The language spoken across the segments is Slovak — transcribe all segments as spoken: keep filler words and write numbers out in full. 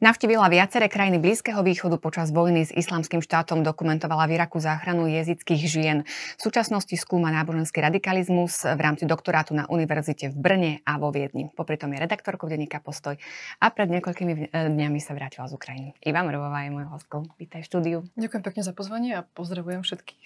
Navštívila viaceré krajiny Blízkeho východu, počas vojny s Islamským štátom dokumentovala v Iraku záchranu jezických žien. V súčasnosti skúma náboženský radikalizmus v rámci doktorátu na univerzite v Brne a vo Viedni. Popritom je redaktorkou denníka Postoj a pred niekoľkými dňami sa vrátila z Ukrajiny. Iva Mrvová je mojou hostkou. Vítaj v štúdiu. Ďakujem pekne za pozvanie a pozdravujem všetkých.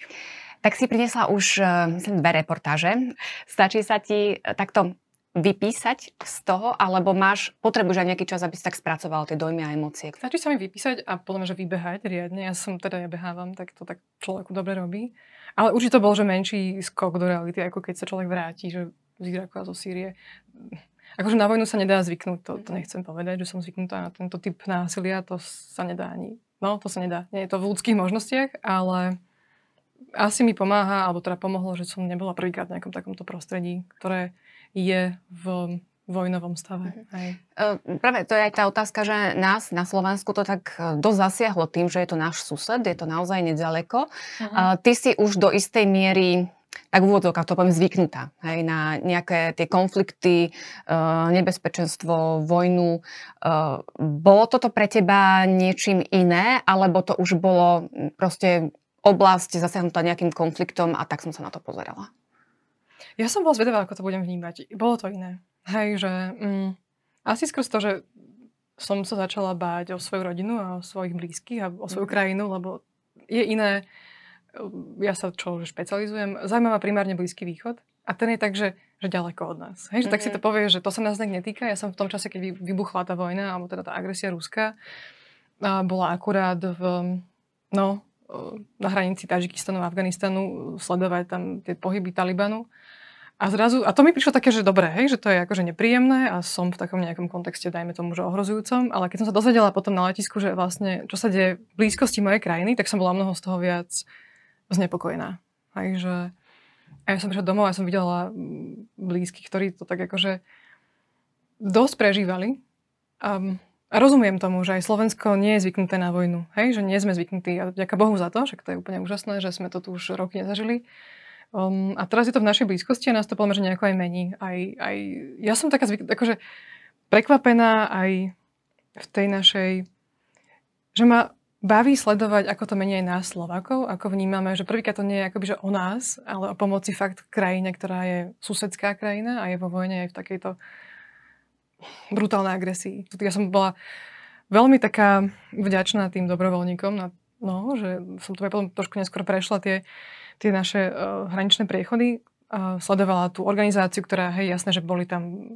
Tak si priniesla už myslím, dve reportáže. Stačí sa ti takto vypísať z toho, alebo máš potrebu, že aj nejaký čas, aby si tak spracoval tie dojmy a emócie? Stačí sa mi vypísať a podľa mňa, že vybehať riadne. Ja som teda, ja behávam, tak to tak človeku dobre robí. Ale určite to bol, že menší skok do reality, ako keď sa človek vráti, že z Iraku a zo Sýrie. Akože na vojnu sa nedá zvyknúť, to, to nechcem povedať, že som zvyknutá na tento typ násilia, to sa nedá ani, no to sa nedá. Nie je to v ľudských možnostiach, ale asi mi pomáha, alebo teda pomohlo, že som nebola prvýkrát v nejakom takomto prostredí, ktoré je v vojnovom stave. Aj. Práve to je aj tá otázka, že nás na Slovensku to tak dosť zasiahlo tým, že je to náš sused, je to naozaj nedaleko. Aha. Ty si už do istej miery, tak v úvodzovkách to poviem, zvyknutá, hej, na nejaké tie konflikty, nebezpečenstvo, vojnu. Bolo toto pre teba niečím iné, alebo to už bolo proste oblasť zasiahnutá nejakým konfliktom a tak som sa na to pozerala? Ja som bola zvedavá, ako to budem vnímať. Bolo to iné. Hej, že mm, asi skôr to, že som sa začala báť o svoju rodinu a o svojich blízkych a o svoju krajinu, lebo je iné, ja sa čo špecializujem, zaujímavá primárne Blízky východ a ten je tak, že, že ďaleko od nás. Hej, že mm-hmm. tak si to povie, že to sa nás nejak netýka. Ja som v tom čase, keď vybuchla tá vojna, alebo teda tá agresia ruská, bola akurát v, no, na hranici Tadžikistanu a Afganistanu sledovať tam tie pohyby Talibanu. A zrazu, a to mi prišlo také, že dobre, hej, že to je akože nepríjemné a som v takom nejakom kontexte, dajme tomu, že ohrozujúcom, ale keď som sa dozvedela potom na letisku, že vlastne, čo sa deje v blízkosti mojej krajiny, tak som bola mnoho z toho viac znepokojená. Hej, že a ja som prišla domov a som videla blízkych, ktorí to tak akože dosť prežívali. Um, A rozumiem tomu, že aj Slovensko nie je zvyknuté na vojnu. Hej? Že nie sme zvyknutí. A vďaka Bohu za to, však to je úplne úžasné, že sme to tu už roky nezažili. Um, a teraz je to v našej blízkosti a nás to podľa mňa, že nejako aj mení. Aj, aj, ja som taká zvyknutá, akože prekvapená aj v tej našej, že ma baví sledovať, ako to mení aj nás Slovákov, ako vnímame, že prvýkrát to nie je akoby, že o nás, ale o pomoci fakt krajine, ktorá je susedská krajina a je vo vojne aj v takejto brutálnej agresii. Ja som bola veľmi taká vďačná tým dobrovoľníkom, na, no, že som to aj potom trošku neskôr prešla tie, tie naše uh, hraničné priechody. Uh, sledovala tú organizáciu, ktorá, hej, jasné, že boli tam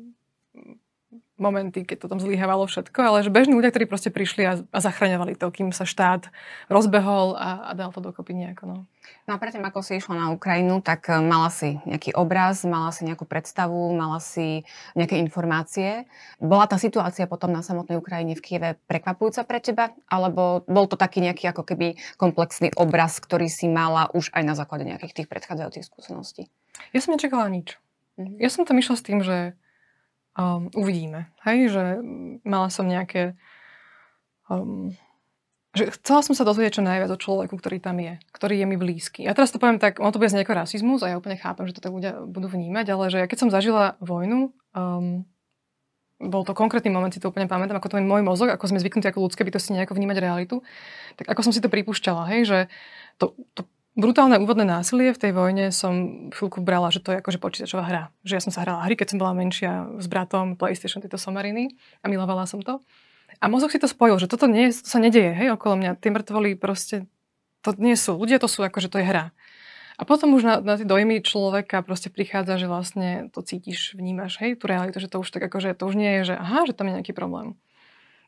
momenty, keď to tam zlyhávalo všetko, ale že bežní ľudia, ktorí proste prišli a, a zachraňovali to, kým sa štát rozbehol a, a dal to dokopy nejako. No. no a predtým, ako si išla na Ukrajinu, tak mala si nejaký obraz, mala si nejakú predstavu, mala si nejaké informácie. Bola tá situácia potom na samotnej Ukrajine v Kieve prekvapujúca pre teba? Alebo bol to taký nejaký ako keby komplexný obraz, ktorý si mala už aj na základe nejakých tých predchádzajúcich skúseností? Ja som nečakala nič. Mhm. Ja som tam išla s tým, že Um, uvidíme, hej, že mala som nejaké, um, že chcela som sa dozvedieť čo najviac o človeku, ktorý tam je, ktorý je mi blízky. Ja teraz to poviem tak, ono to bude z nejakého rasizmus a ja úplne chápem, že to tak ľudia budú vnímať, ale že ja keď som zažila vojnu, um, bol to konkrétny moment, si to úplne pamätám, ako to je môj mozog, ako sme zvyknutí ako ľudské bytosti nejako vnímať realitu, tak ako som si to pripúšťala, hej, že to, to brutálne úvodné násilie v tej vojne som chvíľku brala, že to je akože počítačová hra. Že ja som sa hrala hry, keď som bola menšia s bratom, PlayStation, tieto somariny a milovala som to. A mozog si to spojil, že toto nie, to sa nedeje, hej, okolo mňa. Tie mŕtvoly proste, to nie sú. Ľudia to sú, akože to je hra. A potom už na, na tie dojmy človeka proste prichádza, že vlastne to cítiš, vnímaš, hej, tú realitu, že to už tak akože, to už nie je, že aha, že tam je nejaký problém.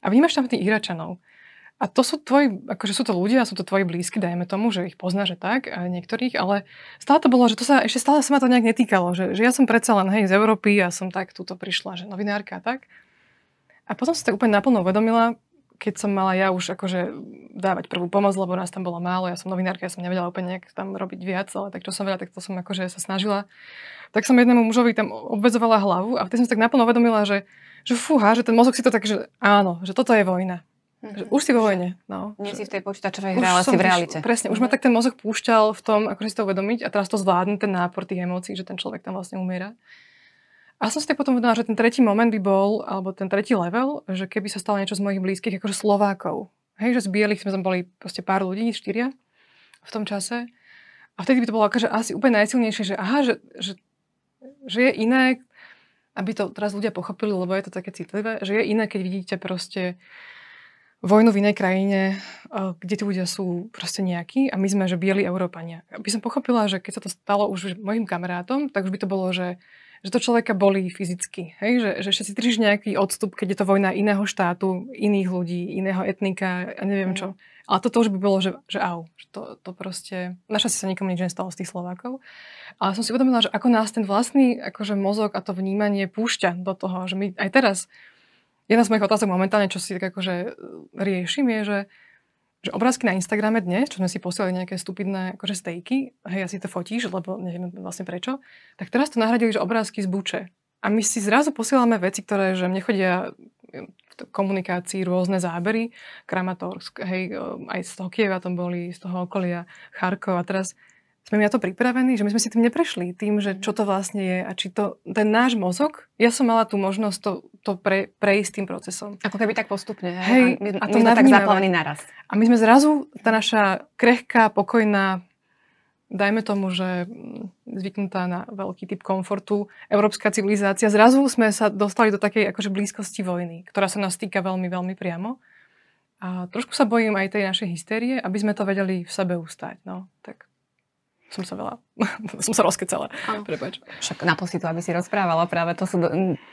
A vnímaš tam tých Iračanov. A to sú tvoji, akože sú to ľudia, sú to tvoji blízky, dajme tomu, že ich poznáš, že tak, a niektorých, ale stále to bolo, že to sa, ešte stále sa ma to nejak netýkalo, že, že ja som predsa len, hej, z Európy a som tak túto prišla, že novinárka a tak. A potom som sa tak úplne naplno uvedomila, keď som mala ja už akože dávať prvú pomoc, lebo nás tam bolo málo, ja som novinárka, ja som nevedela úplne nejak tam robiť viac, ale tak čo som vedela, tak to som akože sa snažila. Tak som jednému mužovi tam obväzovala hlavu a vtedy som sa tak naplno uvedomila, že, že fúha, že ten mozog si to tak, že áno, že toto je vojna. Mm-hmm. Už si vo vojne. No. Nie si v tej počítačovej hre, ale si v realite. Už, presne, už mm-hmm. ma tak ten mozog púšťal v tom, ako si to uvedomiť a teraz to zvládne ten nápor tých emócií, že ten človek tam vlastne umiera. A som si tak potom uvedomila, že ten tretí moment by bol, alebo ten tretí level, že keby sa stalo niečo z mojich blízkych, akože Slovákov. Hej, že z bielých sme tam boli proste pár ľudí, štyria v tom čase. A vtedy by to bolo akože asi úplne najsilnejšie, že aha, že, že, že je iné, aby to teraz ľudia pochopili, lebo je to také citlivé, že je iné, keď vidíte proste vojnu v inej krajine, kde tí ľudia sú proste nejakí a my sme, že bieli Európania. Aby som pochopila, že keď sa to stalo už mojim kamarátom, tak už by to bolo, že že to človeka bolí fyzicky, hej? Že, že všetci tríš nejaký odstup, keď je to vojna iného štátu, iných ľudí, iného etnika a neviem čo. Ale toto už by bolo, že, že au, že to, to proste... Našťastie sa nikomu nič nestalo z tých Slovákov. Ale som si uvedomila, že ako nás ten vlastný akože mozog a to vnímanie púšťa do toho, že my aj teraz... Jedna z mojich otázok momentálne, čo si tak akože riešim, je, že, že obrázky na Instagrame dnes, čo sme si posielali nejaké stupidné akože stejky, hej, asi to fotíš, lebo neviem vlastne prečo, tak teraz to nahradili, že obrázky z Buče. A my si zrazu posielame veci, ktoré, že mne chodia v komunikácii rôzne zábery, Kramatorsk, hej, aj z toho Kieva tam boli, z toho okolia, Charkov a teraz sme mi na to pripravení, že my sme si tým neprešli, tým, že čo to vlastne je a či to, ten náš mozog, ja som mala tú možnosť to, to pre, prejsť tým procesom. Ako keby tak postupne, hej, a my, a to my sme tak zaplavení naraz. A my sme zrazu, tá naša krehká, pokojná, dajme tomu, že zvyknutá na veľký typ komfortu, európska civilizácia, zrazu sme sa dostali do takej akože blízkosti vojny, ktorá sa nás týka veľmi, veľmi priamo. A trošku sa bojím aj tej našej hystérie, aby sme to vedeli v sebe ustáť. No, tak som sa veľa, som sa rozkecala. Prepáč. Však naposledy to, aby si rozprávala, práve to, sú,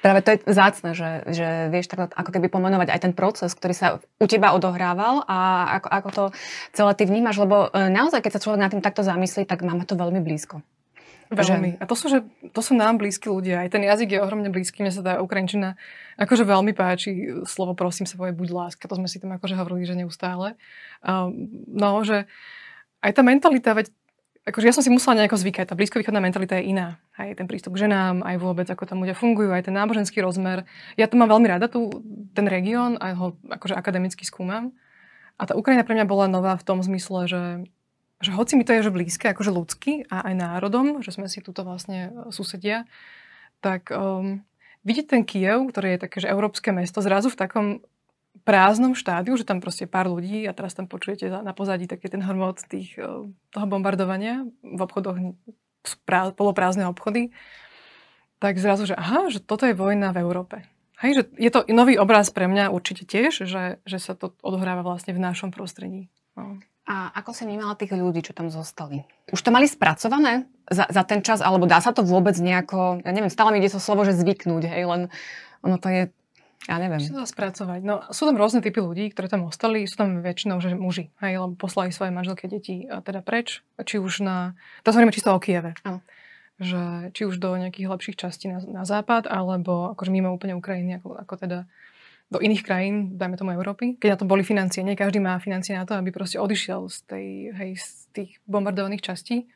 práve to je vzácne, že, že vieš tak ako keby pomenovať aj ten proces, ktorý sa u teba odohrával a ako, ako to celé ty vnímaš, lebo naozaj, keď sa človek nad tým takto zamyslí, tak máme to veľmi blízko. Veľmi. Že... A to sú, že, to sú nám blízki ľudia. Aj ten jazyk je ohromne blízky. Mne sa tá ukrajinčina akože veľmi páči. Slovo prosím sa povie buď láska. To sme si tam akože hovorili, že neustále. Um, no, že aj tá mentalita, veď akože ja som si musela nejako zvykať. Tá blízkovýchodná mentalita je iná. Aj ten prístup k ženám, aj vôbec, ako tam ľudia fungujú, aj ten náboženský rozmer. Ja to mám veľmi rada, tu, ten región, a ho akože akademicky skúmam. A tá Ukrajina pre mňa bola nová v tom zmysle, že, že hoci mi to je že blízke, akože ľudsky a aj národom, že sme si tuto vlastne susedia, tak um, vidieť ten Kyjev, ktorý je také, že európske mesto, zrazu v takom prázdnom štádiu, že tam proste pár ľudí a teraz tam počujete na pozadí taký ten hrmot tých, toho bombardovania v obchodoch, prá, poloprázdne obchody, tak zrazu, že aha, že toto je vojna v Európe. Hej, že je to nový obraz pre mňa určite tiež, že, že sa to odohráva vlastne v našom prostredí. No. A ako si vnímala tých ľudí, čo tam zostali? Už to mali spracované za, za ten čas, alebo dá sa to vôbec nejako, ja neviem, stále mi ide to slovo, že zvyknúť, hej, len ono to je... Ja neviem. Čo sa dá spracovať? No, sú tam rôzne typy ľudí, ktorí tam ostali. Sú tam väčšinou že muži, hej, lebo poslali svoje manželky a deti a teda preč. Či už na... Teraz hovoríme čisto o Kyjeve. Áno. Že či už do nejakých lepších častí na, na západ, alebo akože mimo úplne Ukrajiny, ako, ako teda do iných krajín, dajme tomu Európy. Keď na to boli financie, nie každý má financie na to, aby proste odišiel z, tej, hej, z tých bombardovaných častí.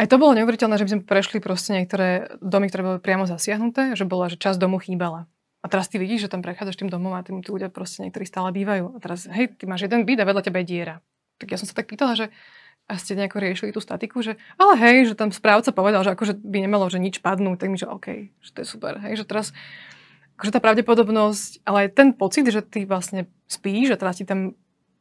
Aj to bolo neuveriteľné, že by sme prešli proste niektoré domy, ktoré boli priamo zasiahnuté, že bola, že časť domu chýbala. A teraz ty vidíš, že tam prechádzaš tým domom a tým tí ľudia proste niektorí stále bývajú. A teraz, hej, ty máš jeden byt a vedľa teba je diera. Tak ja som sa tak pýtala, že a ste nejako riešili tú statiku, že ale hej, že tam správca povedal, že akože by nemalo, že nič padnú, tak mi, že okej, že to je super. Hej, že teraz, akože tá pravdepodobnosť, ale aj ten pocit, že ty vlastne spíš a teraz ti tam,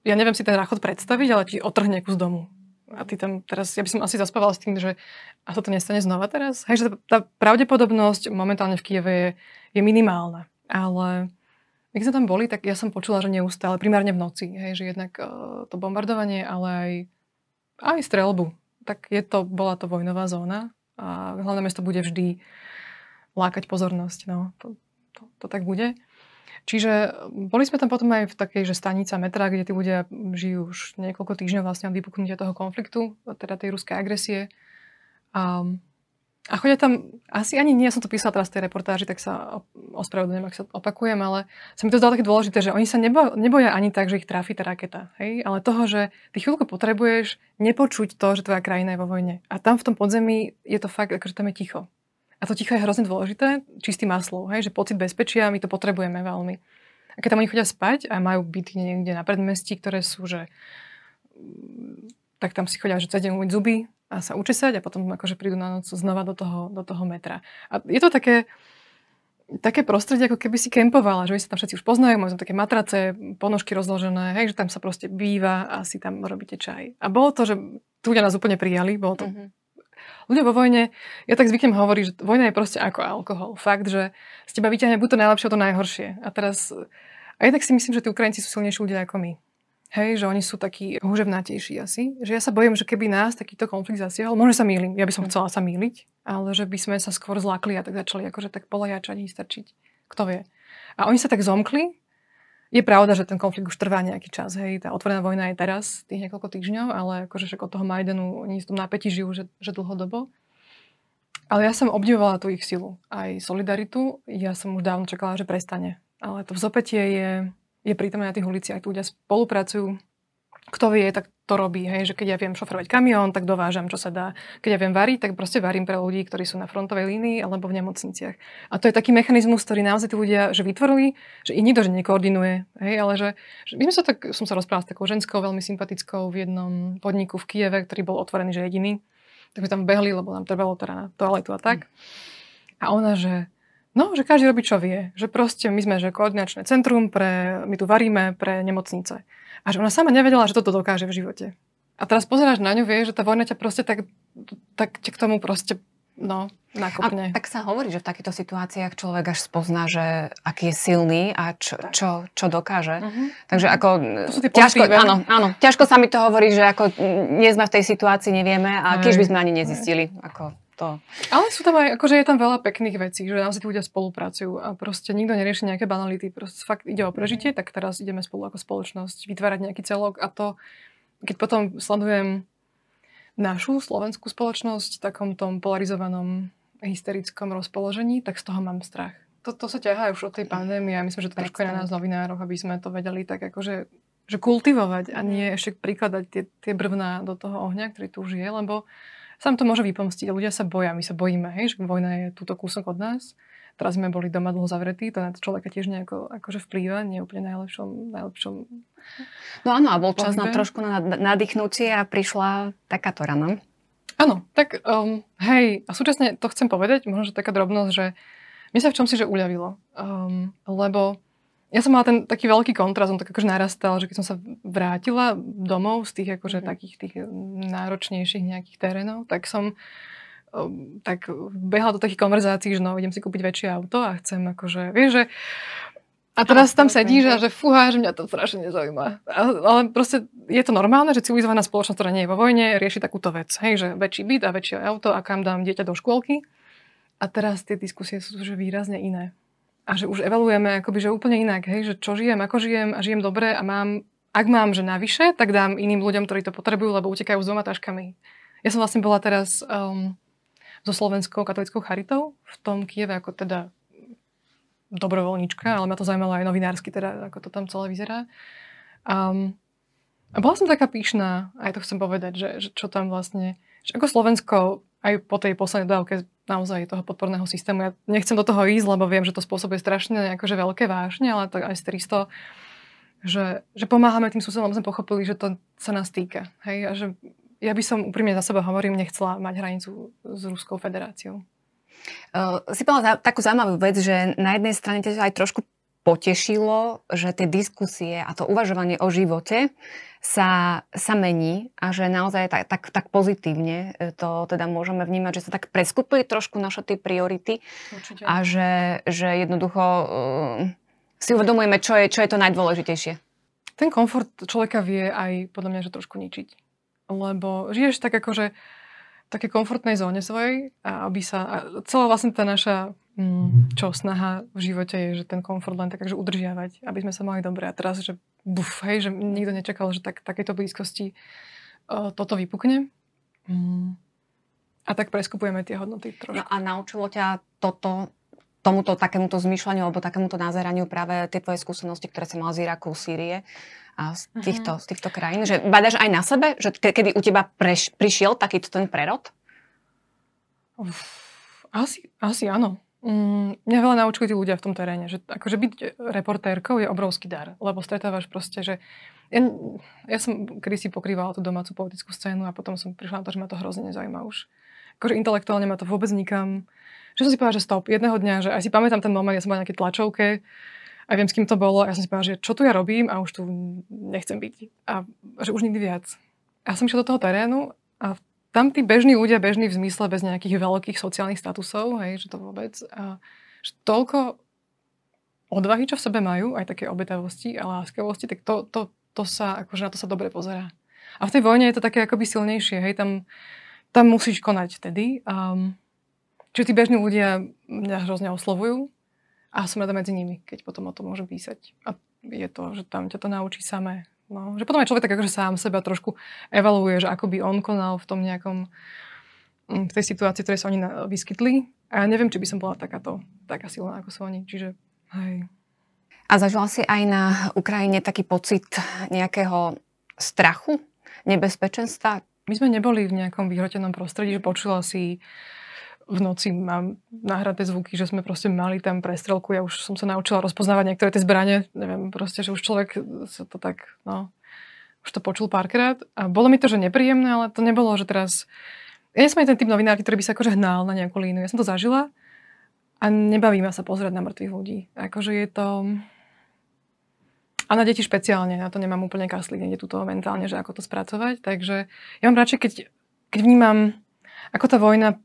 ja neviem si ten rachot predstaviť, ale ti otrhne kus domu. A ty tam teraz, ja by som asi zaspávala s tým, že a sa to nestane znova teraz. Hej, že tá pravdepodobnosť momentálne v Kyjeve je je minimálna, ale keď sme tam boli, tak ja som počula, že neustále, primárne v noci, hej, že jednak uh, to bombardovanie, ale aj, aj streľbu. Tak je to, bola to vojnová zóna a hlavné mesto bude vždy lákať pozornosť, no, to, to, to tak bude. Čiže boli sme tam potom aj v takej, že stanica metra, kde tí ľudia žijú už niekoľko týždňov vlastne od vypuknutia toho konfliktu, teda tej ruskej agresie. A A chodia tam, asi ani nie, ja som to písala teraz v tej reportáži, tak sa ospravedlňujem, ak sa opakujem, ale sa mi to zdalo také dôležité, že oni sa nebo, neboja ani tak, že ich trafí tá raketa, hej? Ale toho, že ty chvíľku potrebuješ nepočuť to, že tvoja krajina je vo vojne. A tam v tom podzemí je to fakt, akože tam je ticho. A to ticho je hrozne dôležité, čistý maslov, hej? Že pocit bezpečia, my to potrebujeme veľmi. A keď tam oni chodia spať a majú byty niekde na predmestí, ktoré sú, že tak tam si chodia, že cez deň umyť zuby, a sa učesať a potom akože prídu na noc znova do toho, do toho metra. A je to také, také prostredie, ako keby si kempovala, že oni sa tam všetci už poznajú, majú také matrace, ponožky rozložené, hej, že tam sa proste býva a si tam robíte čaj. A bolo to, že tu ľudia nás úplne prijali, bolo to... Mm-hmm. Ľudia vo vojne, ja tak zvyknem hovoriť, že vojna je proste ako alkohol. Fakt, že z teba vyťahne buď to najlepšie, to najhoršie. A teraz, a ja tak si myslím, že tí Ukrajinci sú silnejší ľudia ako my. Hej, že oni sú takí húževnatejší asi. Že ja sa bojím, že keby nás takýto konflikt zasiahol, možno sa mýlim, ja by som chcela sa mýliť, ale že by sme sa skôr zlákli a tak začali akože tak polejačať, vystačiť. Kto vie. A oni sa tak zomkli. Je pravda, že ten konflikt už trvá nejaký čas, hej, tá otvorená vojna je teraz, tých niekoľko týždňov, ale akože však od toho Majdanu oni v tom napätí žijú, že, že dlhodobo. Ale ja som obdivovala tú ich silu, aj solidaritu. Ja som už dávno čakala, že prestane. Ale to vzopätie je, je prítomné na tých uliciach, ľudia spolupracujú. Kto vie, tak to robí, hej, že keď ja viem šofrovať kamión, tak dovážam, čo sa dá. Keď ja viem variť, tak proste varím pre ľudí, ktorí sú na frontovej línii alebo v nemocniciach. A to je taký mechanizmus, ktorý naozaj tí ľudia že vytvorili, že i nikto že nekoordinuje, hej, ale že, že my sme sa tak, som sa rozprávala s takou ženskou veľmi sympatickou v jednom podniku v Kyjeve, ktorý bol otvorený, že jediný. Tak sme tam behli, lebo nám trvalo teda na toaletu a tak. A ona že No, že každý robí, čo vie. Že proste my sme, že koordinačné centrum, pre, my tu varíme pre nemocnice. A že ona sama nevedela, že toto dokáže v živote. A teraz pozeráš na ňu, vieš, že tá vojna ťa proste tak, tak ťa k tomu proste, no, nakopne. A tak sa hovorí, že v takýchto situáciách človek až spozná, že aký je silný a čo, čo, čo dokáže. Uh-huh. Takže ako... To sú tie ťažko, áno, áno, ťažko sa mi to hovorí, že ako nie sme v tej situácii, nevieme a kiež by sme ani nezistili, ako... To. Ale sú tam aj, akože je tam veľa pekných vecí, že naozaj tí ľudia spolupracujú a proste nikto nerieši nejaké banality. Proste fakt ide o prežitie, tak teraz ideme spolu ako spoločnosť vytvárať nejaký celok a to, keď potom sledujem našu slovenskú spoločnosť v takom tom polarizovanom hysterickom rozpoložení, tak z toho mám strach. Toto sa ťahá už od tej pandémie a myslím, že to trošku je na nás novinárov, aby sme to vedeli tak akože že kultivovať a nie ešte prikladať tie, tie brvná do toho ohňa, ktorý tu už je, lebo sám to môže vypomstiť. Ľudia sa boja, my sa bojíme, hej, že vojna je túto kúsok od nás. Teraz sme boli doma dlho zavretí, to na to človeka tiež nejako akože vplýva, nie úplne najlepšom, najlepšom. No áno, a bol čas na trošku na nadýchnutie a prišla takáto rana. Áno, tak um, hej, a súčasne to chcem povedať, možno, že taká drobnosť, že mne sa v čom si, že uľavilo, um, lebo ja som mala ten taký veľký kontrast, on tak akože narastal, že keď som sa vrátila domov z tých akože takých tých náročnejších nejakých terénov, tak som tak behala do takých konverzácií, že no, idem si kúpiť väčšie auto a chcem akože, vieš, že a teraz tam sedíš a že fúha, že mňa to strašne nezaujíma. Ale proste je to normálne, že civilizovaná spoločnosť, ktorá nie je vo vojne, rieši takúto vec, hej, že väčší byt a väčšie auto a kam dám dieťa do škôlky. A teraz tie diskusie sú že výrazne iné. A že už evaluujeme akoby, že úplne inak, hej, že čo žijem, ako žijem a žijem dobre a mám, ak mám, že navyše, tak dám iným ľuďom, ktorí to potrebujú, lebo utekajú s dvoma taškami. Ja som vlastne bola teraz um, so Slovenskou katolickou charitou v tom Kyjeve ako teda dobrovoľnička, ale ma to zaujímalo aj novinársky, teda ako to tam celé vyzerá. Um, a bola som taká pyšná, aj to chcem povedať, že, že čo tam vlastne, že ako Slovensko aj po tej poslednej dávke naozaj toho podporného systému. Ja nechcem do toho ísť, lebo viem, že to spôsobuje strašne akože veľké vášne, ale to aj z tristo, že, že pomáhame tým susedom, sme pochopili, že to sa nás týka. Hej? A že ja by som úprimne za seba hovorím, nechcela mať hranicu s Ruskou federáciou. Uh, si povedala takú zaujímavú vec, že na jednej strane to aj trošku potešilo, že tie diskusie a to uvažovanie o živote sa, sa mení a že naozaj tak, tak, tak pozitívne to teda môžeme vnímať, že sa tak preskupili trošku naše tie priority. Určite. A že, že jednoducho uh, si uvedomujeme, čo je, čo je to najdôležitejšie. Ten komfort človeka vie aj podľa mňa, že trošku ničiť. Lebo žiješ tak akože v takej komfortnej zóne svojej a aby sa a celá vlastne tá naša čo snaha v živote je, že ten komfort len tak, že udržiavať, aby sme sa mali dobre. A teraz, že buf, hej, že nikto nečakal, že tak, takejto blízkosti uh, toto vypukne. Mm. A tak preskupujeme tie hodnoty trošku. No a naučilo ťa toto, tomuto, takémuto zmýšľaniu alebo takémuto názeraniu práve tie tvoje skúsenosti, ktoré si mala z Iraku, Sýrie a z týchto, z týchto krajín? Že badaš aj na sebe? Že ke- kedy u teba preš- prišiel takýto ten prerod? Uf, asi, asi áno. Mňa veľa naučili tí ľudia v tom teréne, že akože byť reportérkou je obrovský dar, lebo stretávaš proste, že Ja, ja som kedysi pokrývala tú domácu politickú scénu a potom som prišla na to, že ma to hrozne nezaujíma už. Akože intelektuálne ma to vôbec nikam. Že som si povedala, že stop, jedného dňa, že aj si pamätám ten moment, ja som bola na nejakej tlačovke a viem, s kým to bolo, a ja som si povedala, že čo tu ja robím a už tu nechcem byť. A že už nikdy viac. A som išla do toho terénu a tam tí bežní ľudia, bežní v zmysle bez nejakých veľkých sociálnych statusov, hej, že to vôbec. A že toľko odvahy, čo v sebe majú, aj také obetavosti a láskavosti, tak to, to to sa, akože na to sa dobre pozerá. A v tej vojne je to také akoby silnejšie, hej, tam, tam musíš konať vtedy. Um, čiže tí bežní ľudia mňa hrozne oslovujú a som rada medzi nimi, keď potom o tom môžem písať. A je to, že tam ťa to naučí samé. No, že potom aj človek tak akože sám seba trošku evaluuje, že ako by on konal v tom nejakom, v tej situácii, v ktorej sa oni vyskytli. A ja neviem, či by som bola takáto, taká silná, ako sú oni. Čiže, hej. A zažila si aj na Ukrajine taký pocit nejakého strachu, nebezpečenstva? My sme neboli v nejakom vyhrotenom prostredí, že počula si v noci, mám nahraté zvuky, že sme proste mali tam prestrelku. Ja už som sa naučila rozpoznávať niektoré tie zbrane. Neviem, proste, že už človek sa to tak, no, už to počul párkrát. A bolo mi to, že nepríjemné, ale to nebolo, že teraz... Ja nie som aj ten typ novinárky, ktorý by sa akože hnal na nejakú línu. Ja som to zažila a nebaví ma sa pozerať na mŕtvych ľudí. Akože je to... A na deti špeciálne, na to nemám úplne kaslík, nejde tu toho mentálne, že ako to spracovať. Takže ja mám radšej, keď, keď vnímam, ako tá vojna,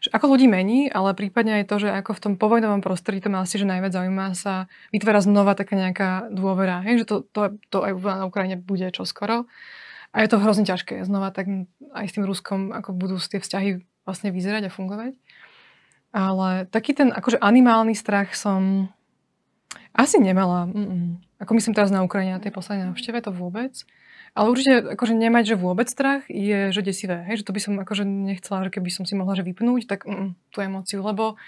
že ako ľudí mení, ale prípadne aj to, že ako v tom povojnovom prostredí to ma asi, že najviac zaujíma, sa vytvára znova taká nejaká dôvera. Hej, že to, to, to aj na Ukrajine bude čoskoro. A je to hrozne ťažké. Znova tak aj s tým Ruskom, ako budú tie vzťahy vlastne vyzerať a fungovať. Ale taký ten akože animálny strach som asi nemala. Mm-mm. Ako myslím teraz na Ukrajine, na tej poslednej návšteve, to vôbec. Ale určite akože nemať, že vôbec strach je, že desivé. Hej? Že to by som akože nechcela, že keby som si mohla že vypnúť, tak mm, tú emóciu, lebo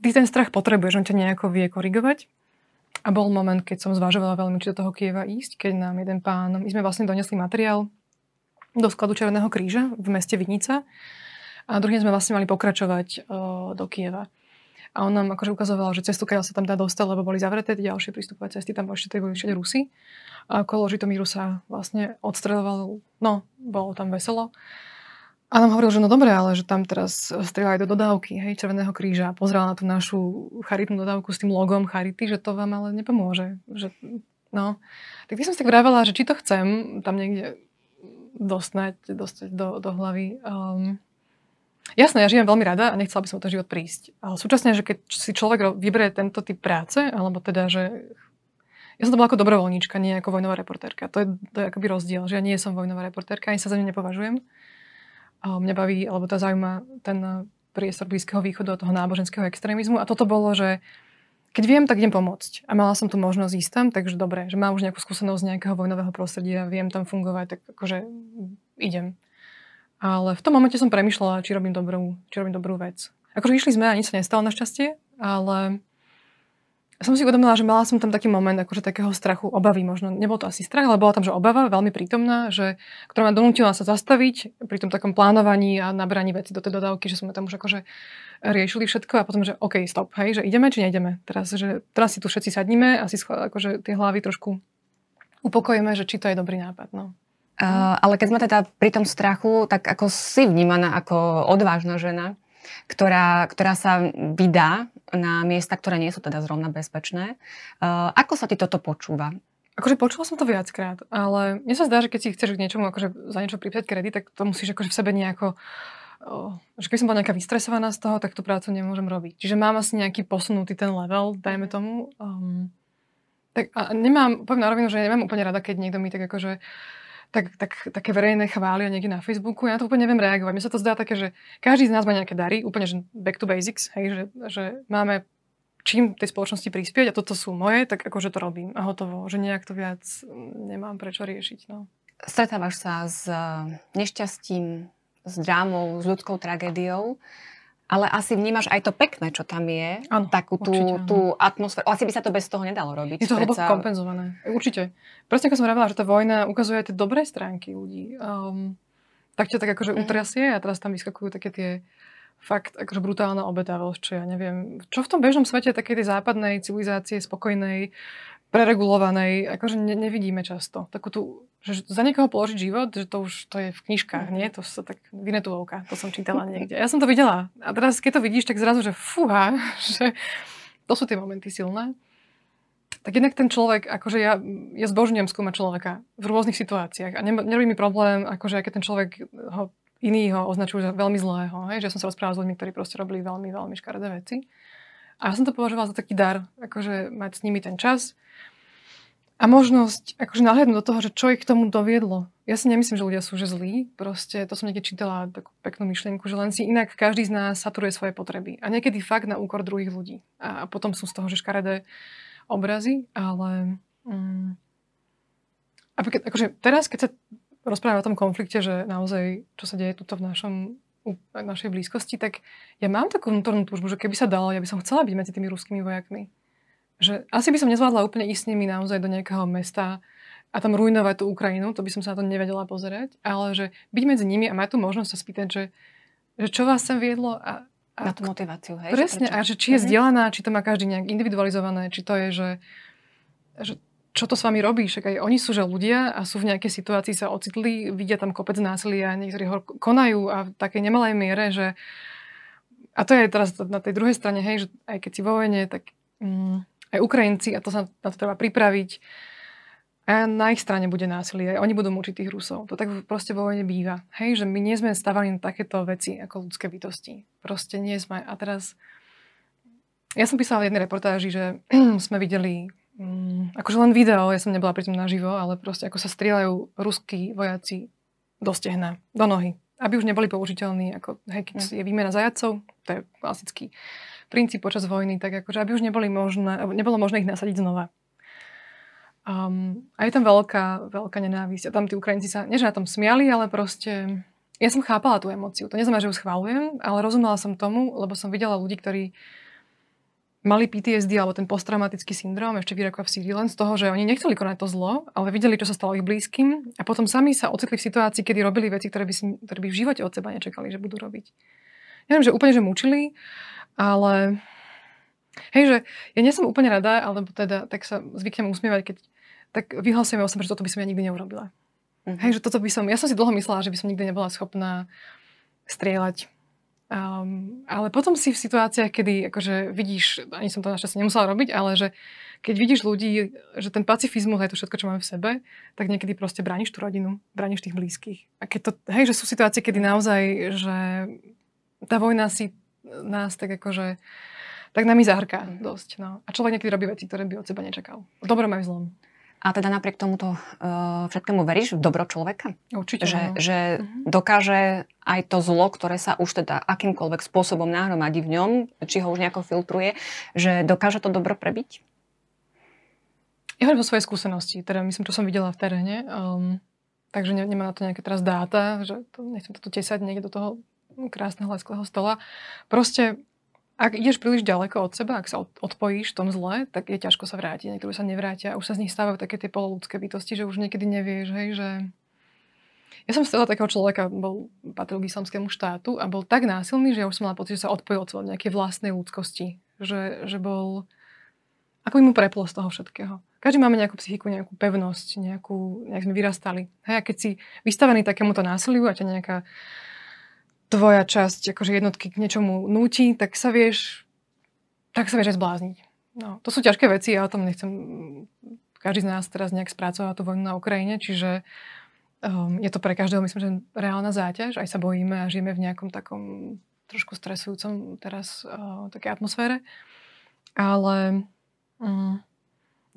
ty ten strach potrebuješ, on ťa nejako vie korigovať. A bol moment, keď som zvažovala veľmi, či do toho Kieva ísť, keď nám jeden pán, my sme vlastne donesli materiál do skladu Červeného kríža v meste Vinica a druhým sme vlastne mali pokračovať o, do Kieva. A on nám akože ukazoval, že cestu, keď sa tam dá dostať, lebo boli zavreté ďalšie prístupové cesty, tam ešte boli všade Rusy. A okolo Žitomíru sa vlastne odstreľoval, no, bolo tam veselo. A nám hovoril, že no dobre, ale že tam teraz strieľajú do dodávky, hej, Červeného kríža. Pozrel na tú našu charitnú dodávku s tým logom Charity, že to vám ale nepomôže. Že, no. Tak som si tak vravela, že či to chcem tam niekde dostať, dostať do, do hlavy... Um, Jasné, ja žijem veľmi rada a nechcela by som o ten život prísť. Ale súčasne, že keď si človek vyberie tento typ práce, alebo teda, že... Ja som to bola ako dobrovoľníčka, nie ako vojnová reportérka. To je, to je akoby rozdiel, že ja nie som vojnová reportérka, ani sa za mňa nepovažujem. A mňa baví, alebo tá zaujíma ten priestor Blízkeho východu a toho náboženského extrémizmu. A toto bolo, že keď viem, tak idem pomôcť. A mala som tu možnosť ísť tam, takže dobre, že mám už nejakú skúsenosť z nejakého vojnového prostredia, viem tam fungovať, tak akože idem. Ale v tom momente som premýšľala, či robím dobrú, či robím dobrú vec. Akože išli sme a nič sa nestalo našťastie, ale som si uvedomila, že mala som tam taký moment akože takého strachu, obavy možno. Nebol to asi strach, ale bola tam, že obava veľmi prítomná, že, ktorá ma donútila sa zastaviť pri tom takom plánovaní a nabraní veci do tej dodávky, že sme tam už akože riešili všetko a potom, že OK, stop, hej, že ideme či neideme. Teraz, že, teraz si tu všetci sadníme a si akože tie hlavy trošku upokojíme, že či to je dobrý nápad, no. Uh, ale keď sme teda pri tom strachu, tak ako si vnímaná ako odvážna žena, ktorá, ktorá sa vydá na miesta, ktoré nie sú teda zrovna bezpečné. Uh, ako sa ti toto počúva? Akože počula som to viackrát, ale mne sa zdá, že keď si chceš k niečomu akože za niečo pripísať kredit, tak to musíš akože v sebe nejako... Uh, že keby som bola nejaká vystresovaná z toho, tak tú prácu nemôžem robiť. Čiže mám asi nejaký posunutý ten level, dajme tomu. Um, tak a nemám, poviem na rovinu, že nemám úplne rada, keď niekto mi tak akože... Tak, tak, také verejné chvália niekde na Facebooku. Ja na to úplne neviem reagovať. Mne sa to zdá také, že každý z nás má nejaké dary, úplne že back to basics, hej, že, že máme čím tej spoločnosti prispieť a toto sú moje, tak akože to robím a hotovo. Že nejak to viac nemám prečo riešiť. No. Stretávaš sa s nešťastím, s drámou, s ľudskou tragédiou, ale asi vnímaš aj to pekné, čo tam je. Áno, takú tú, určite, tú atmosféru. Asi by sa to bez toho nedalo robiť. Je to hlboko kompenzované. Určite. Presne ako som hovorila, že tá vojna ukazuje aj tie dobré stránky ľudí. Um, tak ťa tak akože mm. utrasie a teraz tam vyskakujú také tie fakt akože brutálna obetavosť, čo ja neviem. Čo v tom bežnom svete také tej západnej civilizácie, spokojnej, preregulovanej, akože ne, nevidíme často. Takú tu, že za niekoho položiť život, že to už to je v knižkách, nie? To sa tak vynetulovka, to som čítala niekde. Ja som to videla. A teraz, keď to vidíš, tak zrazu, že fúha, že to sú tie momenty silné. Tak jednak ten človek, akože ja, ja zbožňujem skúmať človeka v rôznych situáciách a ne, nerobí mi problém, akože keď ten človek ho, iný ho označujú za veľmi zlého, hej? Že ja som sa rozprávala s ľuďmi, ktorí proste robili veľmi, veľmi škaredé veci. A ja som to považovala za taký dar, akože mať s nimi ten čas a možnosť akože nahliadnúť do toho, že čo ich k tomu doviedlo. Ja si nemyslím, že ľudia sú že zlí, proste to som niekde čítala takú peknú myšlienku, že len si inak každý z nás saturuje svoje potreby a niekedy fakt na úkor druhých ľudí. A, a potom sú z toho, že škaredé obrazy, ale mm, a ke, akože teraz, keď sa rozprávame o tom konflikte, že naozaj, čo sa deje tuto v našom, v našej blízkosti, tak ja mám takú vnútornú túžbu, že keby sa dalo, ja by som chcela byť medzi tými ruskými vojakmi. Že asi by som nezvládla úplne ísť s nimi naozaj do nejakého mesta a tam ruinovať tú Ukrajinu, to by som sa na to nevedela pozerať, ale že byť medzi nimi a mať tú možnosť sa spýtať, že, že čo vás sem viedlo a A na tú motiváciu, hej? Presne, a že či je zdieľaná, či to má každý nejak individualizované, či to je, že, že čo to s vami robí, však aj oni sú že ľudia a sú v nejakej situácii, sa ocitli, vidia tam kopec násilia, niektorí ho konajú a v takej nemalej miere, že a to je teraz na tej druhej strane, hej, že aj keď si vo vojne, tak mm, aj Ukrajinci, a to sa na to treba pripraviť, a na ich strane bude násilie, oni budú mučiť tých Rusov. To tak proste vo vojne býva. Hej, že my nie sme stávali na takéto veci ako ľudské bytosti. Proste nie sme. A teraz, ja som písala v jednej reportáži, že sme videli, akože len video, ja som nebola pri tom naživo, ale proste ako sa strieľajú ruskí vojaci do stehna, do nohy. Aby už neboli použiteľní, ako hej, keď je výmena zajacov, to je klasický princíp počas vojny, tak akože aby už neboli možné, nebolo možné ich nasadiť znova. Um, a je tam veľká, veľká nenávisť. A tam tí Ukrajinci sa, nie že na tom smiali, ale proste... Ja som chápala tú emóciu. To neznamená, že ju schváľujem, ale rozumela som tomu, lebo som videla ľudí, ktorí mali pé té es dé alebo ten posttraumatický syndrom ešte v Iraku a v Sýrii len z toho, že oni nechceli konať to zlo, ale videli, čo sa stalo ich blízkym a potom sami sa ocitli v situácii, kedy robili veci, ktoré by, si, ktoré by v živote od seba nečakali, že budú robiť. Neviem, že úplne, že mučili, ale... Hej, že ja nie som úplne rada, alebo teda tak sa zvyknem usmievať, keď tak vyhlasujem o sebe, že toto by som ja nikdy neurobila. Mm. Hej, že toto by som, ja som si dlho myslela, že by som nikdy nebola schopná strieľať. Um, ale potom si v situáciách, kedy akože vidíš, ani som to našťastie nemusela robiť, ale že keď vidíš ľudí, že ten pacifizmus, aj to všetko, čo máme v sebe, tak niekedy proste brániš tú rodinu, brániš tých blízkych. A keď to, hej, že sú situácie, kedy naozaj, že tá vojna si nás tak akože tak nami zahrká dosť. No. A človek niekedy robí veci, ktoré by od seba nečakal. Dobrom aj zlom. A teda napriek tomuto uh, všetkému veríš v dobro človeka? Určite. Že, no. že uh-huh. dokáže aj to zlo, ktoré sa už teda akýmkoľvek spôsobom nahromadí v ňom, či ho už nejako filtruje, že dokáže to dobro prebiť? Ja hovorím o svojej skúsenosti. Teda myslím, čo som videla v teréne. Um, takže ne, nemá na to nejaké teraz dáta, že to, nechcem toto tesať niekde do toho krásneho lesklého stola. Proste ak ideš príliš ďaleko od seba, ak sa odpojíš v tom zle, tak je ťažko sa vrátiť. Niektorí sa nevrátia. Už sa z nich stávajú také tie poloľudské bytosti, že už niekedy nevieš, hej, že... Ja som stretla takého človeka, bol patril k islamskému štátu a bol tak násilný, že ja už som mala pocit, že sa odpojil od nejakej vlastnej ľudskosti. Že, že bol... Ako by mu preplo z toho všetkého. Každý máme nejakú psychiku, nejakú pevnosť, nejakú... Nejak sme vyrastali. Hej, a keď si vystavený takémuto násiliu a ťa nejaká tvoja časť akože jednotky k niečomu núti, tak sa vieš tak sa vieš aj zblázniť. No, to sú ťažké veci, ja o tom nechcem každý z nás teraz nejak spracovať tú vojnu na Ukrajine, čiže um, je to pre každého, myslím, že reálna záťaž, aj sa bojíme a žijeme v nejakom takom trošku stresujúcom teraz uh, také atmosfére, ale um,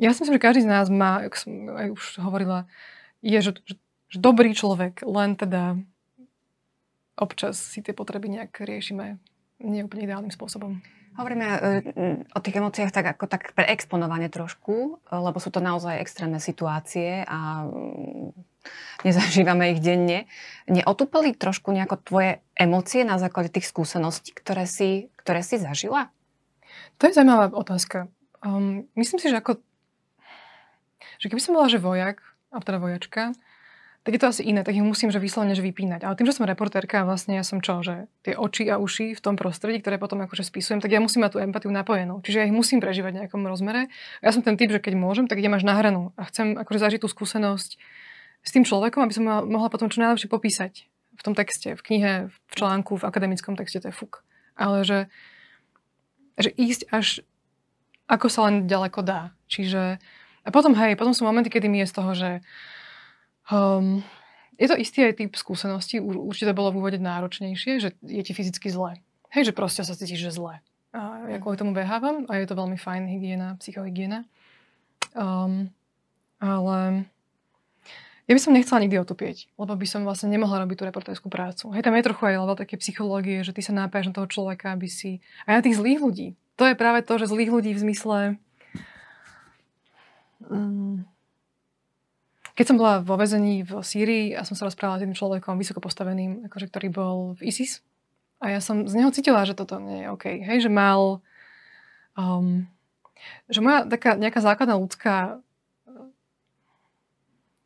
ja si myslím, že každý z nás má, ako som aj už hovorila, je, že, že, že dobrý človek, len teda občas si tie potreby nejak riešime neúplne ideálnym spôsobom. Hovoríme o tých emóciách tak ako tak preexponovane trošku, lebo sú to naozaj extrémne situácie a nezažívame ich denne. Neotúpili trošku nejako tvoje emócie na základe tých skúseností, ktoré si, ktoré si zažila? To je zaujímavá otázka. Um, myslím si, že ako... Že keby som bola, že vojak, alebo teda vojačka, tak je to asi iné, tak ich musím že výslovne že vypínať. Ale tým, že som reportérka, vlastne ja som čo, že tie oči a uši v tom prostredí, ktoré potom akože spisujem, tak ja musím mať tú empatiu napojenú. Čiže ja ich musím prežívať v nejakom rozmere. Ja som ten typ, že keď môžem, tak idem až na hranu a chcem akože zažiť tú skúsenosť s tým človekom, aby som mohla potom čo najlepšie popísať v tom texte, v knihe, v článku, v akademickom texte, to je fuk. Ale že, že ísť až ako sa len ďaleko dá. Čiže a potom, hej, potom sú momenty, kedy mi je z toho, že Um, je to istý aj typ skúseností, určite bolo v úvode náročnejšie, že je ti fyzicky zle. Hej, že proste sa cítiš, že zle. A ja kvôli tomu behávam a je to veľmi fajn hygiena, psychohygiena. Um, ale ja by som nechcela nikdy otupieť, lebo by som vlastne nemohla robiť tú reportérskú prácu. Hej, tam je trochu aj level také psychológie, že ty sa nápáš na toho človeka, aby si aj na tých zlých ľudí. To je práve to, že zlých ľudí v zmysle Um, Keď som bola vo väzení v Sýrii a som sa rozprávala s jedným človekom vysoko postaveným, akože, ktorý bol v ISIS, a ja som z neho cítila, že toto nie je OK. Hej, že mal um, že moja taká nejaká základná ľudská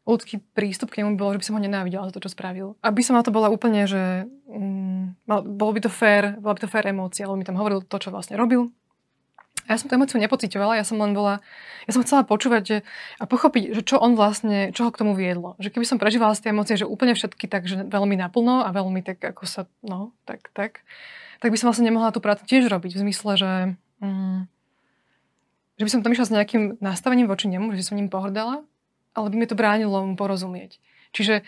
ľudský prístup k nemu bolo, že by som ho nenávidela za to, čo spravil. Aby som na to bola úplne, že um, mal, bolo by to fér, bola by to fér emócia, lebo mi tam hovoril to, čo vlastne robil. A ja som tú emóciu nepociťovala, ja som len bola, ja som chcela počúvať že, a pochopiť, že čo on vlastne, čo ho k tomu viedlo. Že keby som prežívala tie emócie, že úplne všetky tak, že veľmi naplno a veľmi tak, ako sa, no, tak, tak, tak by som vlastne nemohla tú prácu tiež robiť. V zmysle, že, mm, že by som tam išla s nejakým nastavením voči nemu, že som ním pohrdala, ale by mi to bránilo mu porozumieť. Čiže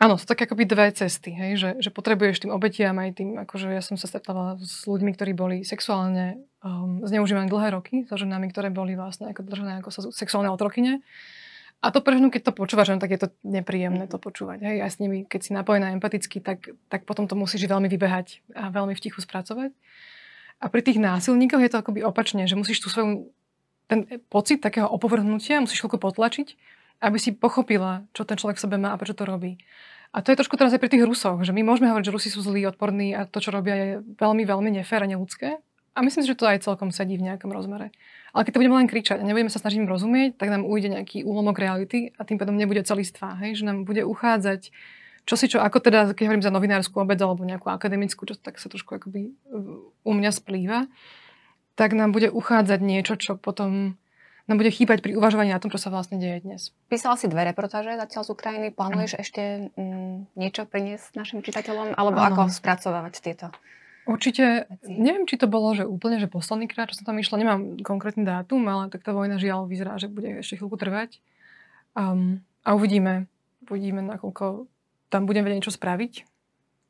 áno, sú také akoby dve cesty, hej? Že, že potrebuješ tým obetiam aj tým, akože ja som sa stretla s ľuďmi, ktorí boli sexuálne um, zneužívaní dlhé roky, so ženami, ktoré boli vlastne ako držené ako sexuálne otrokyne. A to prežnú, keď to počúvaš, tak je to nepríjemné to počúvať. Hej? A s nimi, keď si napojená empaticky, tak, tak potom to musíš veľmi vybehať a veľmi v tichu spracovať. A pri tých násilníkoch je to akoby opačne, že musíš tú svoju, ten pocit takého opovrhnutia musíš chvíľku potlačiť, aby si pochopila, čo ten človek v sebe má a prečo to robí. A to je trošku teraz aj pri tých Rusoch, že my môžeme hovoriť, že Rusi sú zlí, odporní a to, čo robia, je veľmi, veľmi nefér a neľudské. A myslím si, že to aj celkom sedí v nejakom rozmere. Ale keď to budeme len kričať a nebudeme sa snažiť im rozumieť, tak nám ujde nejaký úlomok reality a tým pádom nebude celistvá, hej? Že nám bude uchádzať čo si čo, ako teda, keď hovorím za novinárskú obec alebo nejakú akademickú, čo tak sa trošku akoby u mňa splýva, tak nám bude uchádzať niečo, čo potom nám bude chýbať pri uvažovaní na tom, čo sa vlastne deje dnes. Písala si dve reportáže zatiaľ z Ukrajiny. Plánuješ ano. ešte m, niečo priniesť našim čitateľom? Alebo ano. Ako spracovávať tieto? Určite. Veci. Neviem, či to bolo že úplne že posledný krát, čo som tam išla. Nemám konkrétny dátum, ale tak tá vojna žiaľ vyzerá, že bude ešte chvíľku trvať. Um, a uvidíme. Uvidíme, nakoľko tam budem vedieť niečo spraviť.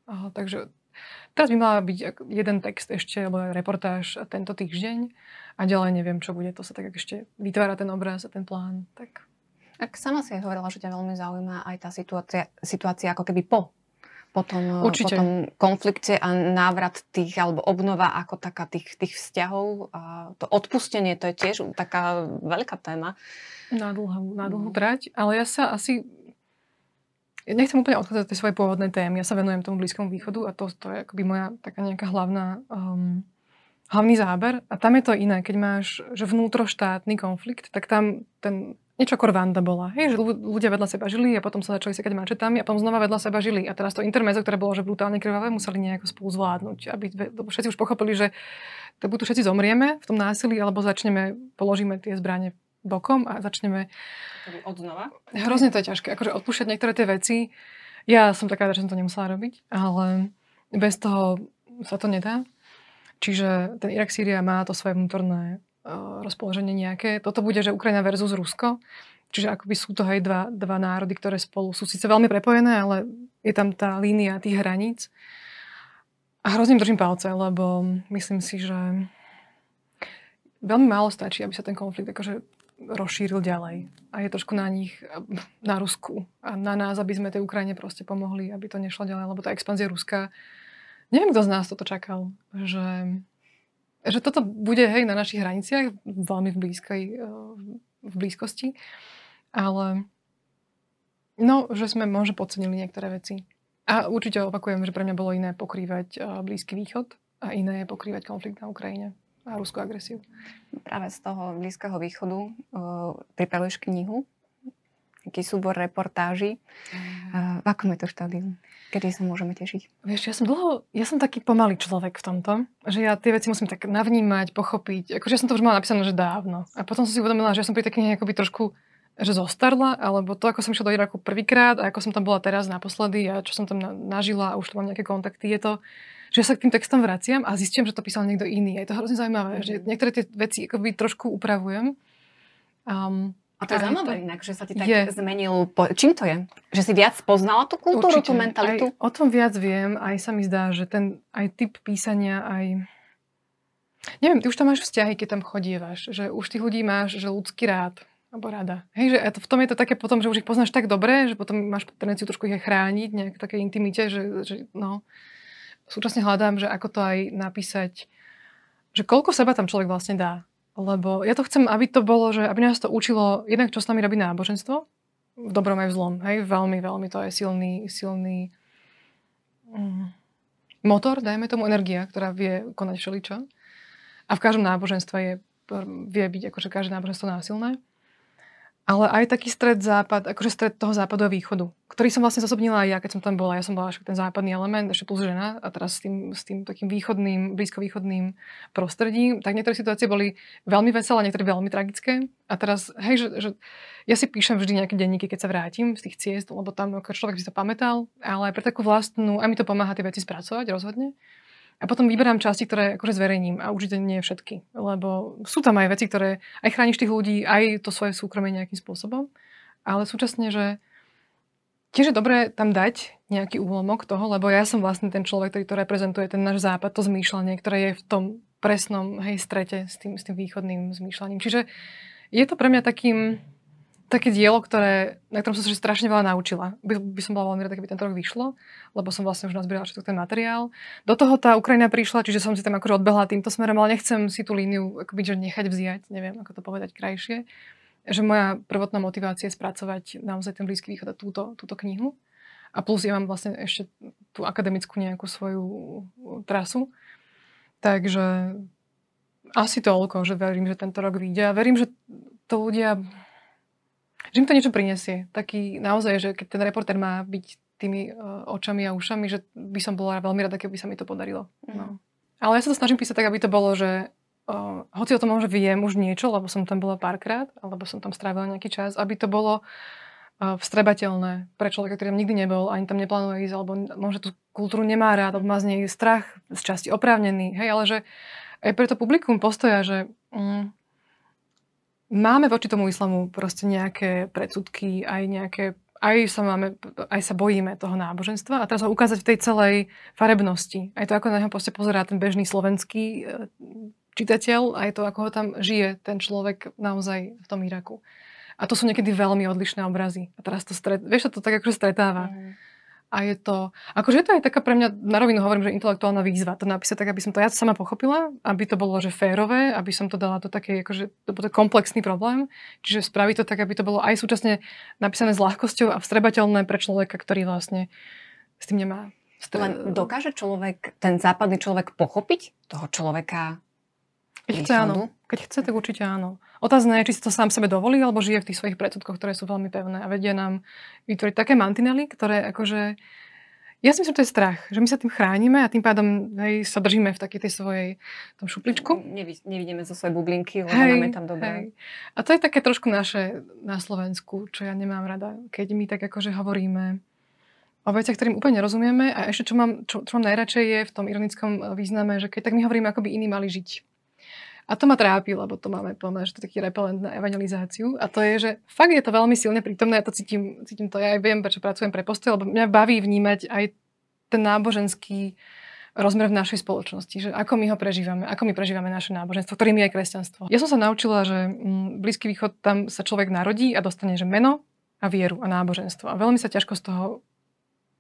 Aha, takže teraz by mala byť jeden text ešte, alebo reportáž tento týždeň a ďalej neviem, čo bude. To sa tak ešte vytvára ten obraz a ten plán. Tak. Ak sama si hovorila, že ťa veľmi zaujíma aj tá situácia, situácia ako keby po potom, potom konflikte a návrat tých, alebo obnova ako taká tých, tých vzťahov. A to odpustenie, to je tiež taká veľká téma. Na dlhú, na dlhú trať, ale ja sa asi ja nechcem úplne odchádzať od tej svojej pôvodnej témy. Ja sa venujem tomu Blízkomu východu a to, to je akoby moja taká nejaká hlavná, um, hlavný záber. A tam je to iné. Keď máš že vnútroštátny konflikt, tak tam ten, niečo ako Rwanda bola. Hej, že ľudia vedľa seba žili a potom sa začali sekať mačetami a potom znova vedľa seba žili. A teraz to intermezzo, ktoré bolo že brutálne krvavé, museli nejako spolu zvládnuť. Aby všetci už pochopili, že tak buď tu všetci zomrieme v tom násilí, alebo začneme, položíme tie zbrane bokom a začneme odznova. Hrozne to je ťažké, akože odpúšťať niektoré tie veci. Ja som taká, že som to nemusela robiť, ale bez toho sa to nedá. Čiže ten Irak, Sýria má to svoje vnútorné uh, rozpoloženie nejaké. Toto bude, že Ukrajina versus Rusko. Čiže akoby sú to aj dva, dva národy, ktoré spolu sú síce veľmi prepojené, ale je tam tá línia tých hraníc. A hrozne držím palce, lebo myslím si, že veľmi málo stačí, aby sa ten konflikt akože rozšíril ďalej. A je trošku na nich, na Rusku a na nás, aby sme tej Ukrajine proste pomohli, aby to nešlo ďalej, lebo tá expanzia Ruska, neviem, kto z nás toto čakal, že, že toto bude, hej, na našich hraniciach, veľmi v, blízkej, v blízkosti, ale no, že sme možno podcenili niektoré veci. A určite opakujem, že pre mňa bolo iné pokrývať Blízky východ a iné je pokrývať konflikt na Ukrajine a ruskú agresiu. Práve z toho Blízkeho východu uh, pripravuješ knihu. taký súbor reportáží. Uh, v akom je to štádiu? Kedy sa môžeme tešiť? Vieš, ja som dlho, ja som taký pomalý človek v tomto, že ja tie veci musím tak navnímať, pochopiť. Akože ja som to už mala napísané, že dávno. A potom som si uvedomila, že ja som pri takých nejakoby trošku že zostarla, alebo to, ako som išla do Iraku prvýkrát a ako som tam bola teraz naposledy a čo som tam nažila a už tam mám nejaké kontakty, je to, že sa k tým textom vraciam a zistím, že to písal niekto iný. A je to hrozne zaujímavé, že niektoré tie veci akoby trošku upravujem. Um, a to je zaujímavé to... inak, že sa ti tak je. zmenil. Po... Čím to je? Že si viac poznala tú kultúru, určite, tú mentalitu? Aj o tom viac viem, aj sa mi zdá, že ten aj typ písania, aj... Neviem, ty už tam máš vzťahy, keď tam chodívaš, že už tých ľudí máš, že ľudský rád. Alebo rada. Hej, že v tom je to také potom, že už ich poznáš tak dobre, že potom máš tendenciu trošku ich chrániť, nejak také intimite, že, že no. Súčasne hľadám, že ako to aj napísať, že koľko seba tam človek vlastne dá. Lebo ja to chcem, aby to bolo, že aby nás to učilo jednak, čo s nami robí náboženstvo, v dobrom aj v zlom. Hej, veľmi, veľmi to je silný, silný mm, motor, dajme tomu energia, ktorá vie konať všeličo. A v každom náboženstve je, vie byť akože každé náboženstvo násilné. Ale aj taký stred západ, akože stred toho západu a východu, ktorý som vlastne zosobnila aj ja, keď som tam bola. Ja som bola však ten západný element, ešte plus žena, a teraz s tým, s tým takým východným, blízkovýchodným prostredím. Tak niektoré situácie boli veľmi veselé, niektoré veľmi tragické. A teraz, hej, že, že ja si píšem vždy nejaké denníky, keď sa vrátim z tých ciest, lebo tam človek si to pamätal, ale pre takú vlastnú, a mi to pomáha tie veci spracovať, rozhodne. A potom vyberám časti, ktoré akože zverejním a určite nie všetky, lebo sú tam aj veci, ktoré aj chrániš tých ľudí, aj to svoje súkromie nejakým spôsobom, ale súčasne, že tiež je dobré tam dať nejaký úlomok toho, lebo ja som vlastne ten človek, ktorý to reprezentuje, ten náš západ, to zmýšľanie, ktoré je v tom presnom, hej, strete s tým, s tým východným zmýšľaním. Čiže je to pre mňa takým, také dielo, ktoré, na ktorom som sa strašne veľa naučila. By, by som bola veľmi rada, keby tento rok vyšlo, lebo som vlastne už nazbierala všetko ten materiál. Do toho tá Ukrajina prišla, čiže som si tam akože odbehla týmto smerom, ale nechcem si tú líniu akoby, že nechať vziať, neviem, ako to povedať krajšie. Že moja prvotná motivácia je spracovať naozaj ten Blízky východ a túto, túto knihu. A plus ja mám vlastne ešte tú akademickú nejakú svoju trasu. Takže asi toľko, že verím, že tento rok vyjde. A verím, že to ľudia... že im to niečo prinesie. Taký naozaj, že keď ten reportér má byť tými uh, očami a ušami, že by som bola veľmi rada, keby sa mi to podarilo. Mm. No. Ale ja sa to snažím písať tak, aby to bolo, že uh, hoci o tom možno viem už niečo, lebo som tam bola párkrát, alebo som tam strávila nejaký čas, aby to bolo uh, vstrebateľné pre človeka, ktorý tam nikdy nebol, ani tam neplánuje ísť, alebo možno tú kultúru nemá rád, alebo má z nej strach, z časti oprávnený. Hej, ale že aj pre to publikum Postoja, že... Mm, máme voči tomu islamu proste nejaké predsudky, aj nejaké, aj sa máme, aj sa bojíme toho náboženstva a teraz ho ukázať v tej celej farebnosti. Aj to, ako na neho proste pozerá ten bežný slovenský čitateľ, aj to, ako ho tam žije ten človek naozaj v tom Iraku. A to sú niekedy veľmi odlišné obrazy. A teraz to stret, vieš, to tak akože stretáva. Mm. A je to, akože je to aj taká pre mňa, na rovinu hovorím, že intelektuálna výzva. To napísať tak, aby som to ja sama pochopila, aby to bolo, že férové, aby som to dala do takej, akože, to bol komplexný problém. Čiže spraviť to tak, aby to bolo aj súčasne napísané s ľahkosťou a vstrebateľné pre človeka, ktorý vlastne s tým nemá. Vstre... Len dokáže človek, ten západný človek pochopiť toho človeka? Keď chce, áno. Keď chce, tak určite áno. Otázne je, či si to sám sebe dovolí, alebo žije v tých svojich predsudkoch, ktoré sú veľmi pevné a vedia nám vytvoriť také mantinely, ktoré akože... Ja si myslím, že to je strach, že my sa tým chránime a tým pádom, hej, sa držíme v takej tej svojej tom šupličku. Nevi, nevidíme zo svojej bublinky, lebo hej, máme tam dobré. A to je také trošku naše na Slovensku, čo ja nemám rada, keď my tak akože hovoríme o veciach, ktorým úplne nerozumieme a ešte čo mám, čo, čo mám najradšej je v tom ironickom význame, že keď tak my hovoríme, ako by iní mali žiť. A to ma trápi, lebo to máme plné, že to je taký repelent na evangelizáciu. A to je, že fakt je to veľmi silne prítomné. Ja to cítim, cítim to. Ja aj viem, prečo pracujem pre Postoj, lebo mňa baví vnímať aj ten náboženský rozmer v našej spoločnosti. Že ako my ho prežívame, ako my prežívame naše náboženstvo, ktorým je aj kresťanstvo. Ja som sa naučila, že Blízky východ, tam sa človek narodí a dostane, že meno a vieru a náboženstvo. A veľmi sa ťažko z toho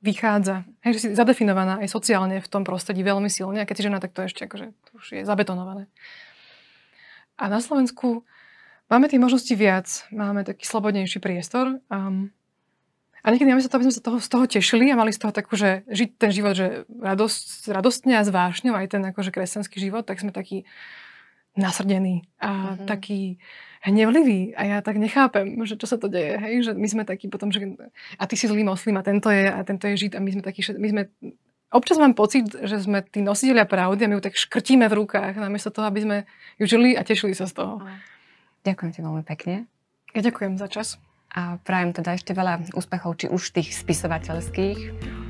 vychádza. Hej, že si zadefinovaná aj sociálne v tom prostredí veľmi silne. A keď si žena, tak to ešte akože, to už je zabetonované. A na Slovensku máme tých možností viac. Máme taký slobodnejší priestor. Um, a niekedy máme sa to, aby sme sa toho, z toho tešili a mali z toho takú, že žiť ten život, že radosť, radostne a s vášňou, aj ten akože kresťanský život, tak sme takí nasrdení a mm-hmm. takí hnevlivý a ja tak nechápem, že čo sa to deje, hej, že my sme takí potom, že a ty si zlý moslim a tento je, a tento je žid a my sme takí, my sme, občas mám pocit, že sme tí nositelia pravdy a my ju tak škrtíme v rukách, namiesto toho, aby sme ju žili a tešili sa z toho. Ďakujem ti veľmi pekne. Ja ďakujem za čas. A prajem teda ešte veľa úspechov, či už tých spisovateľských.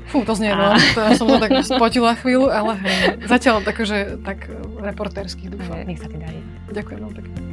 Fú, to znie veľa, a... to som sa tak spotila chvíľu, ale hej, zatiaľ takže tak reportérských dúfam. Nech sa ti darí. Ďakujem veľmi pekne.